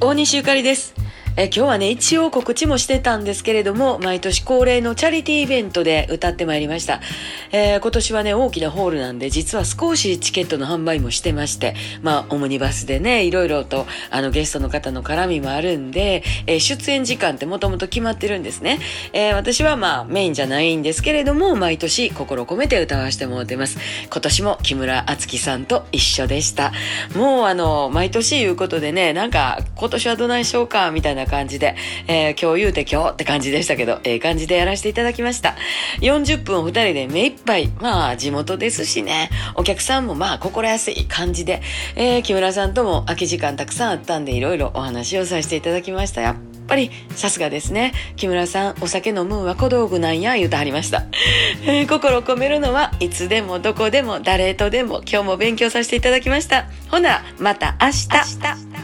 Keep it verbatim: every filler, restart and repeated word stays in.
大西ゆかりです。え今日はね、一応告知もしてたんですけれども、毎年恒例のチャリティーイベントで歌ってまいりました。えー、今年はね、大きなホールなんで、実は少しチケットの販売もしてまして、まあオムニバスでね、いろいろとあのゲストの方の絡みもあるんで、えー、出演時間ってもともと決まってるんですね。えー、私はまあメインじゃないんですけれども、毎年心込めて歌わせてもらってます。今年も木村敦貴さんと一緒でした。もうあの毎年いうことでね、なんか今年はどないしようかみたいな感じで、えー、今日言うて今日って感じでしたけど、えー、感じでやらせていただきました。よんじゅっぷんをふたりで目いっぱい、まあ地元ですしね、お客さんもまあ心安い感じで、えー、木村さんとも空き時間たくさんあったんで、いろいろお話をさせていただきました。やっぱりさすがですね、木村さん、お酒飲むんは小道具なんや言うてはりました。えー、心込めるのはいつでもどこでも誰とでも、今日も勉強させていただきました。ほなまた明日、明日。